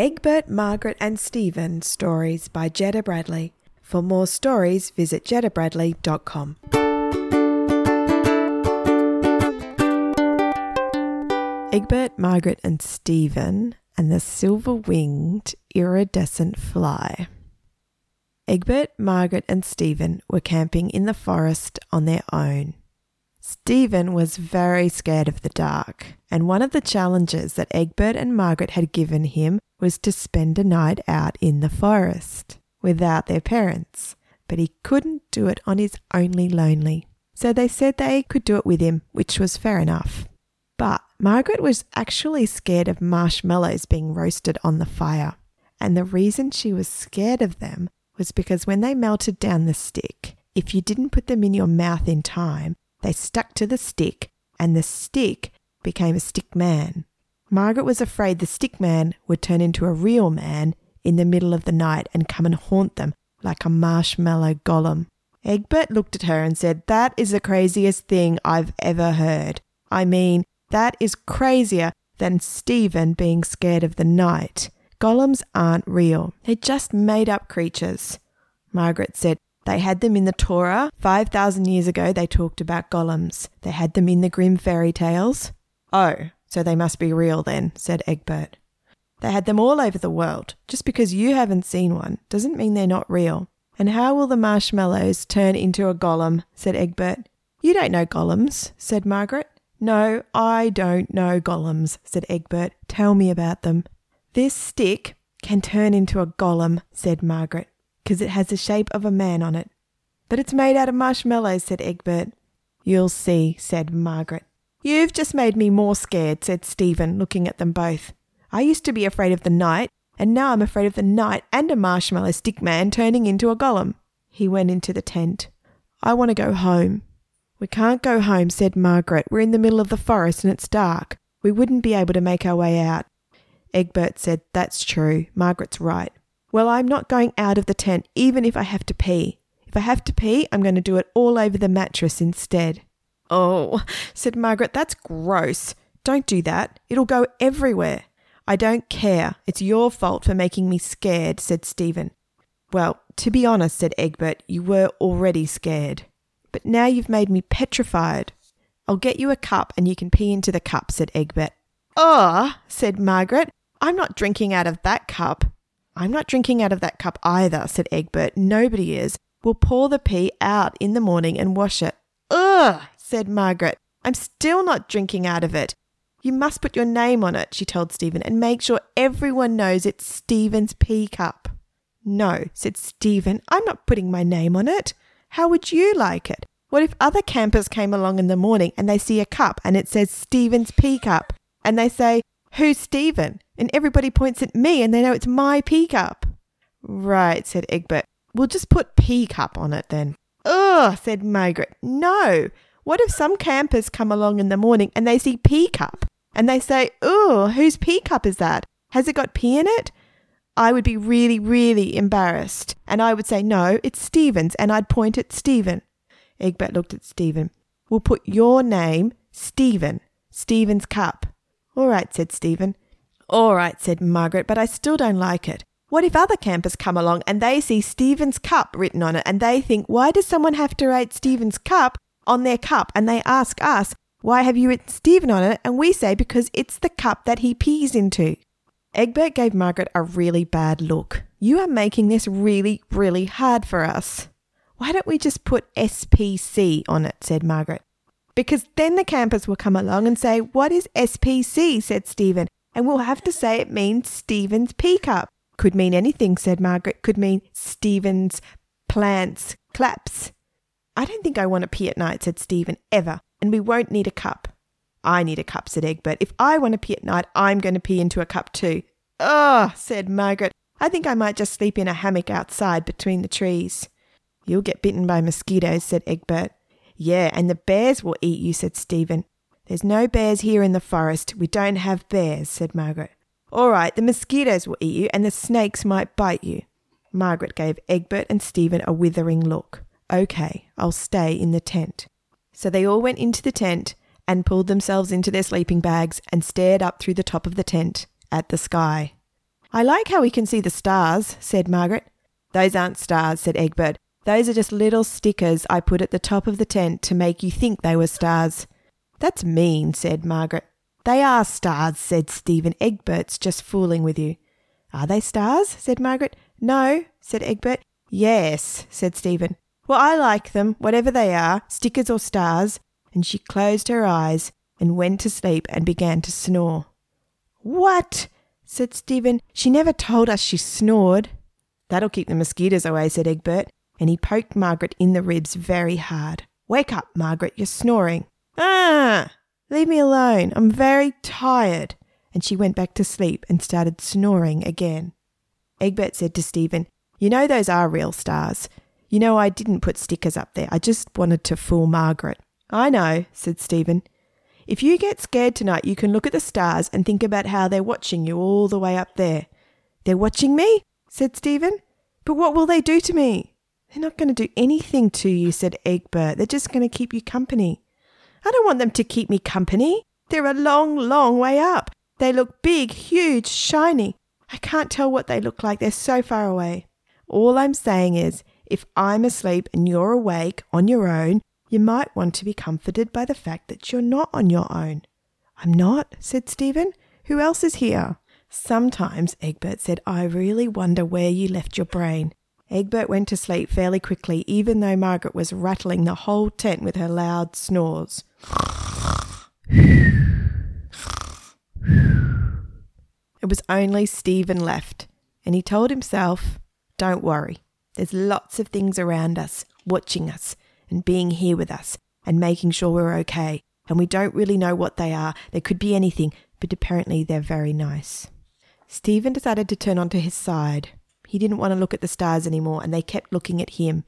Egbert, Margaret and Stephen stories by Jedda Bradley. For more stories, visit jeddabradley.com. Egbert, Margaret and Stephen and the Silver-Winged Iridescent Fly. Egbert, Margaret and Stephen were camping in the forest on their own. Stephen was very scared of the dark, and one of the challenges that Egbert and Margaret had given him was to spend a night out in the forest without their parents, but he couldn't do it on his only lonely. So they said they could do it with him, which was fair enough. But Margaret was actually scared of marshmallows being roasted on the fire, and the reason she was scared of them was because when they melted down the stick, if you didn't put them in your mouth in time, they stuck to the stick, and the stick became a stick man. Margaret was afraid the stick man would turn into a real man in the middle of the night and come and haunt them like a marshmallow golem. Egbert looked at her and said, "That is the craziest thing I've ever heard. I mean, that is crazier than Stephen being scared of the night. Golems aren't real. They're just made up creatures." Margaret said, "They had them in the Torah. 5,000 years ago, they talked about golems. They had them in the Grimm fairy tales." "Oh, so they must be real then," said Egbert. "They had them all over the world. Just because you haven't seen one doesn't mean they're not real." "And how will the marshmallows turn into a golem?" said Egbert. "You don't know golems," said Margaret. "No, I don't know golems," said Egbert. "Tell me about them." "This stick can turn into a golem," said Margaret, "because it has the shape of a man on it." "But it's made out of marshmallows," said Egbert. "You'll see," said Margaret. "You've just made me more scared," said Stephen, looking at them both. "I used to be afraid of the night, and now I'm afraid of the night and a marshmallow stick man turning into a golem." He went into the tent. "I want to go home." "We can't go home," said Margaret. "We're in the middle of the forest and it's dark. We wouldn't be able to make our way out." Egbert said, "That's true. Margaret's right." "Well, I'm not going out of the tent, even if I have to pee. If I have to pee, I'm going to do it all over the mattress instead." "Oh," said Margaret, "that's gross. Don't do that. It'll go everywhere." "I don't care. It's your fault for making me scared," said Stephen. "Well, to be honest," said Egbert, "you were already scared. But now you've made me petrified." "I'll get you a cup and you can pee into the cup," said Egbert. "Oh," said Margaret, "I'm not drinking out of that cup." "I'm not drinking out of that cup either," said Egbert. "Nobody is. We'll pour the pee out in the morning and wash it." "Ugh," said Margaret. "I'm still not drinking out of it." "You must put your name on it," she told Stephen, "and make sure everyone knows it's Stephen's pee cup." "No," said Stephen, "I'm not putting my name on it. How would you like it? What if other campers came along in the morning and they see a cup and it says Stephen's pee cup and they say, 'Who's Stephen?' and everybody points at me and they know it's my pea cup." "Right," said Egbert. "We'll just put pea cup on it then." "Ugh," said Margaret. "No. What if some campers come along in the morning and they see pea cup and they say, 'Ugh, whose pea cup is that? Has it got pea in it?' I would be really, really embarrassed and I would say, 'No, it's Stephen's,' and I'd point at Stephen." Egbert looked at Stephen. "We'll put your name, Stephen, Stephen's cup." "All right," said Stephen. "All right," said Margaret, "but I still don't like it. What if other campers come along and they see Stephen's cup written on it and they think, 'Why does someone have to write Stephen's cup on their cup?' and they ask us, 'Why have you written Stephen on it?' and we say, 'Because it's the cup that he pees into.'" Egbert gave Margaret a really bad look. "You are making this really, really hard for us." "Why don't we just put SPC on it?" said Margaret. "Because then the campers will come along and say, 'What is SPC?' said Stephen. And we'll have to say it means Stephen's pea cup." "Could mean anything," said Margaret. "Could mean Stephen's plants, claps." "I don't think I want to pee at night," said Stephen, "ever. And we won't need a cup." "I need a cup," said Egbert. "If I want to pee at night, I'm going to pee into a cup too." "Ugh," said Margaret. "I think I might just sleep in a hammock outside between the trees." "You'll get bitten by mosquitoes," said Egbert. "Yeah, and the bears will eat you," said Stephen. "There's no bears here in the forest. We don't have bears," said Margaret. "All right, the mosquitoes will eat you and the snakes might bite you." Margaret gave Egbert and Stephen a withering look. "Okay, I'll stay in the tent." So they all went into the tent and pulled themselves into their sleeping bags and stared up through the top of the tent at the sky. "I like how we can see the stars," said Margaret. "Those aren't stars," said Egbert. "Those are just little stickers I put at the top of the tent to make you think they were stars." "That's mean," said Margaret. "They are stars," said Stephen. "Egbert's just fooling with you." "Are they stars?" said Margaret. "No," said Egbert. "Yes," said Stephen. "Well, I like them, whatever they are, stickers or stars." And she closed her eyes and went to sleep and began to snore. "What?" said Stephen. "She never told us she snored." "That'll keep the mosquitoes away," said Egbert, and he poked Margaret in the ribs very hard. "Wake up, Margaret, you're snoring." "Ah, leave me alone, I'm very tired." And she went back to sleep and started snoring again. Egbert said to Stephen, "You know those are real stars. You know I didn't put stickers up there, I just wanted to fool Margaret." "I know," said Stephen. "If you get scared tonight you can look at the stars and think about how they're watching you all the way up there." "They're watching me?" said Stephen. "But what will they do to me?" "They're not going to do anything to you," said Egbert. "They're just going to keep you company." "I don't want them to keep me company. They're a long, long way up. They look big, huge, shiny. I can't tell what they look like. They're so far away." "All I'm saying is, if I'm asleep and you're awake on your own, you might want to be comforted by the fact that you're not on your own." "I'm not," said Stephen. "Who else is here?" "Sometimes," Egbert said, "I really wonder where you left your brain." Egbert went to sleep fairly quickly, even though Margaret was rattling the whole tent with her loud snores. It was only Stephen left, and he told himself, "Don't worry, there's lots of things around us, watching us, and being here with us, and making sure we're okay, and we don't really know what they are. They could be anything, but apparently they're very nice." Stephen decided to turn onto his side. He didn't want to look at the stars anymore, and they kept looking at him.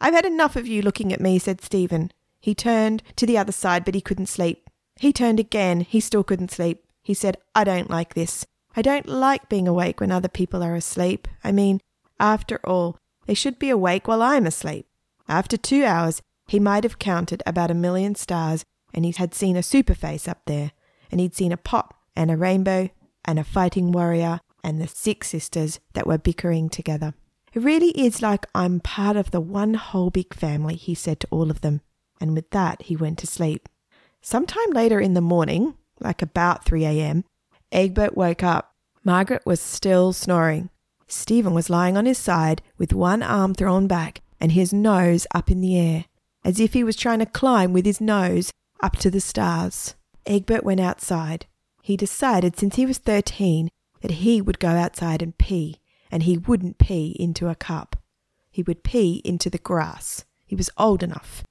"I've had enough of you looking at me," said Stephen. He turned to the other side, but he couldn't sleep. He turned again. He still couldn't sleep. He said, "I don't like this. I don't like being awake when other people are asleep. I mean, after all, they should be awake while I'm asleep." After 2 hours, he might have counted about 1,000,000 stars, and he had seen a superface up there, and he'd seen a pot and a rainbow and a fighting warrior and the 6 sisters that were bickering together. "It really is like I'm part of the one whole big family," he said to all of them, and with that he went to sleep. Sometime later in the morning, like about 3 a.m, Egbert woke up. Margaret was still snoring. Stephen was lying on his side with one arm thrown back and his nose up in the air, as if he was trying to climb with his nose up to the stars. Egbert went outside. He decided since he was 13 that he would go outside and pee, and he wouldn't pee into a cup. He would pee into the grass. He was old enough.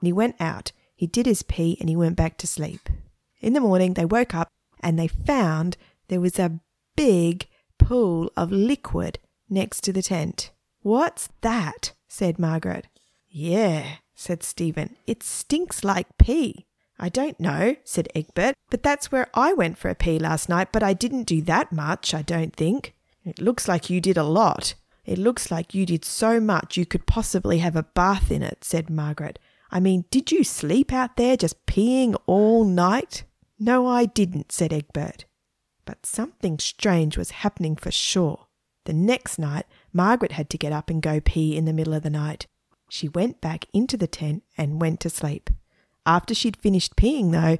And he went out, he did his pee, and he went back to sleep. In the morning they woke up and they found there was a big pool of liquid next to the tent. "What's that?" said Margaret. "Yeah," said Stephen. "It stinks like pee." "I don't know," said Egbert, "but that's where I went for a pee last night, but I didn't do that much, I don't think." "It looks like you did a lot. It looks like you did so much you could possibly have a bath in it," said Margaret. "I mean, did you sleep out there just peeing all night?" "No, I didn't," said Egbert. But something strange was happening for sure. The next night, Margaret had to get up and go pee in the middle of the night. She went back into the tent and went to sleep. After she'd finished peeing, though,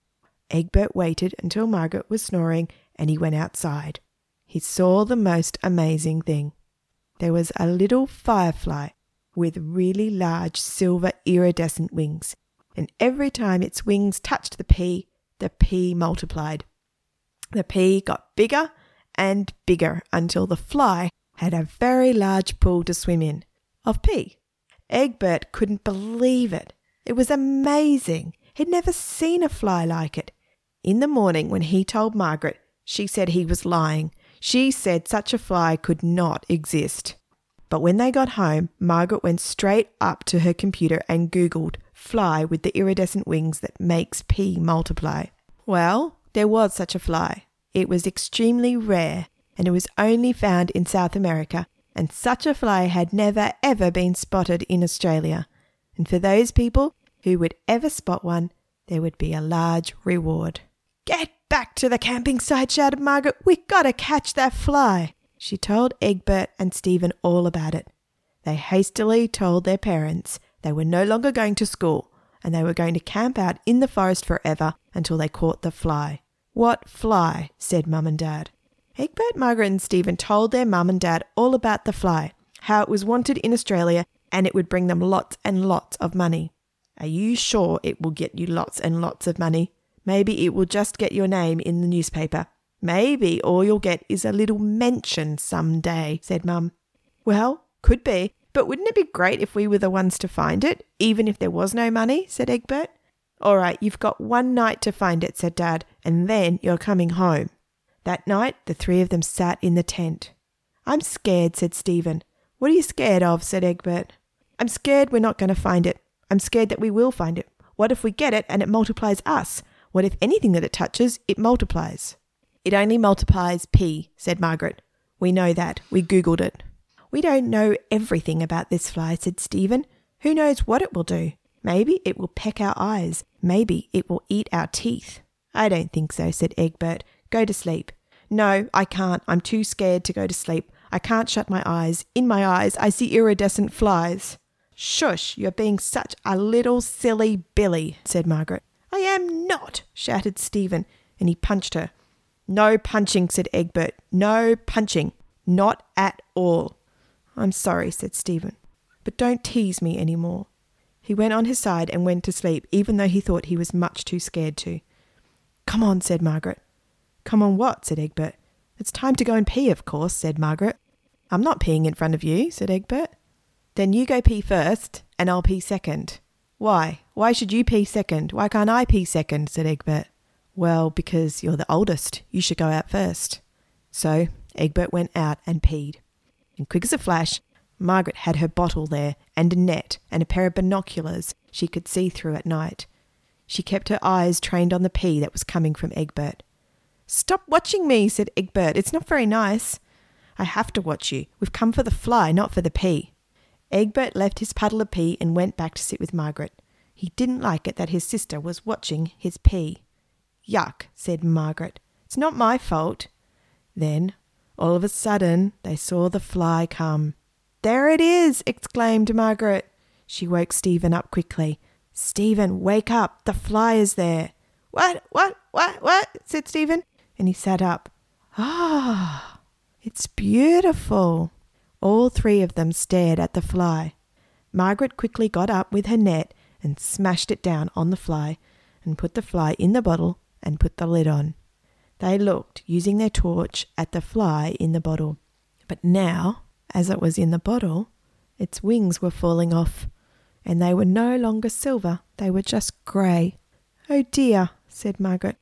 Egbert waited until Margaret was snoring and he went outside. He saw the most amazing thing. There was a little firefly with really large silver iridescent wings, and every time its wings touched the pea multiplied. The pea got bigger and bigger until the fly had a very large pool to swim in of pea. Egbert couldn't believe it. It was amazing. He'd never seen a fly like it. In the morning when he told Margaret, she said he was lying. She said such a fly could not exist. But when they got home, Margaret went straight up to her computer and Googled fly with the iridescent wings that makes pea multiply. Well, there was such a fly. It was extremely rare, and it was only found in South America, and such a fly had never ever been spotted in Australia. And for those people who would ever spot one, there would be a large reward. "Get back to the camping site," shouted Margaret. "We gotta catch that fly." She told Egbert and Stephen all about it. They hastily told their parents they were no longer going to school and they were going to camp out in the forest forever until they caught the fly. "What fly?" said Mum and Dad. Egbert, Margaret and Stephen told their Mum and Dad all about the fly, how it was wanted in Australia and it would bring them lots and lots of money. "Are you sure it will get you lots and lots of money? Maybe it will just get your name in the newspaper. Maybe all you'll get is a little mention some day," said Mum. "Well, could be, but wouldn't it be great if we were the ones to find it, even if there was no money?" said Egbert. "All right, you've got one night to find it," said Dad, "and then you're coming home." That night, the three of them sat in the tent. "I'm scared," said Stephen. "What are you scared of?" said Egbert. "I'm scared we're not going to find it. I'm scared that we will find it. What if we get it and it multiplies us? What if anything that it touches, it multiplies?" "It only multiplies P," said Margaret. "We know that. We Googled it." "We don't know everything about this fly," said Stephen. "Who knows what it will do? Maybe it will peck our eyes. Maybe it will eat our teeth." "I don't think so," said Egbert. "Go to sleep." "No, I can't. I'm too scared to go to sleep. I can't shut my eyes. In my eyes, I see iridescent flies." "Shush, you're being such a little silly Billy," said Margaret. "I am not," shouted Stephen, and he punched her. "No punching," said Egbert. "No punching. Not at all." "I'm sorry," said Stephen, "but don't tease me any more." He went on his side and went to sleep, even though he thought he was much too scared to. "Come on," said Margaret. "Come on what?" said Egbert. "It's time to go and pee, of course," said Margaret. "I'm not peeing in front of you," said Egbert. "Then you go pee first and I'll pee second." "Why? Why should you pee second? Why can't I pee second?" said Egbert. "Well, because you're the oldest. You should go out first." So Egbert went out and peed. And quick as a flash, Margaret had her bottle there and a net and a pair of binoculars she could see through at night. She kept her eyes trained on the pee that was coming from Egbert. "Stop watching me," said Egbert. "It's not very nice." "I have to watch you. We've come for the fly, not for the pee." Egbert left his puddle of pee and went back to sit with Margaret. He didn't like it that his sister was watching his pee. "Yuck," said Margaret. "It's not my fault." Then, all of a sudden, they saw the fly come. "There it is!" exclaimed Margaret. She woke Stephen up quickly. "Stephen, wake up! The fly is there!" What? Said Stephen, and he sat up. "Ah, it's beautiful." All three of them stared at the fly. Margaret quickly got up with her net and smashed it down on the fly and put the fly in the bottle and put the lid on. They looked, using their torch, at the fly in the bottle. But now, as it was in the bottle, its wings were falling off and they were no longer silver, they were just grey. "Oh dear," said Margaret.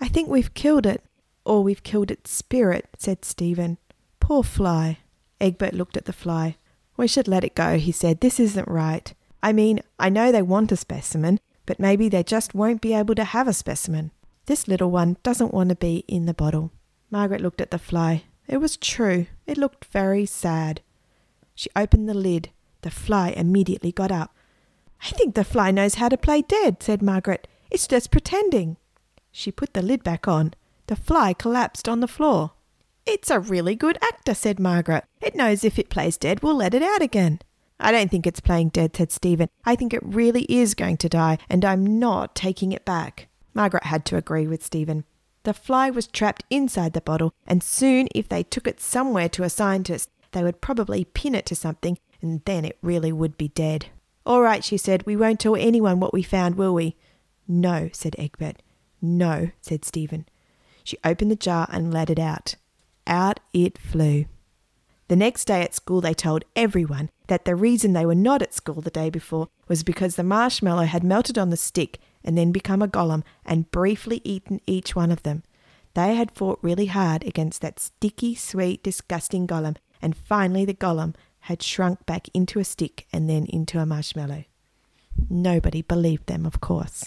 "I think we've killed it." "Or we've killed its spirit," said Stephen. "Poor fly." Egbert looked at the fly. "We should let it go," he said. "This isn't right. I mean, I know they want a specimen, but maybe they just won't be able to have a specimen. This little one doesn't want to be in the bottle." Margaret looked at the fly. It was true. It looked very sad. She opened the lid. The fly immediately got up. "I think the fly knows how to play dead," said Margaret. "It's just pretending." She put the lid back on. The fly collapsed on the floor. "It's a really good actor," said Margaret. "It knows if it plays dead, we'll let it out again." "I don't think it's playing dead," said Stephen. "I think it really is going to die, and I'm not taking it back." Margaret had to agree with Stephen. The fly was trapped inside the bottle, and soon if they took it somewhere to a scientist, they would probably pin it to something, and then it really would be dead. "All right," she said. "We won't tell anyone what we found, will we?" "No," said Egbert. "No," said Stephen. She opened the jar and let it out. Out it flew. The next day at school they told everyone that the reason they were not at school the day before was because the marshmallow had melted on the stick and then become a golem and briefly eaten each one of them. They had fought really hard against that sticky, sweet, disgusting golem, and finally the golem had shrunk back into a stick and then into a marshmallow. Nobody believed them, of course.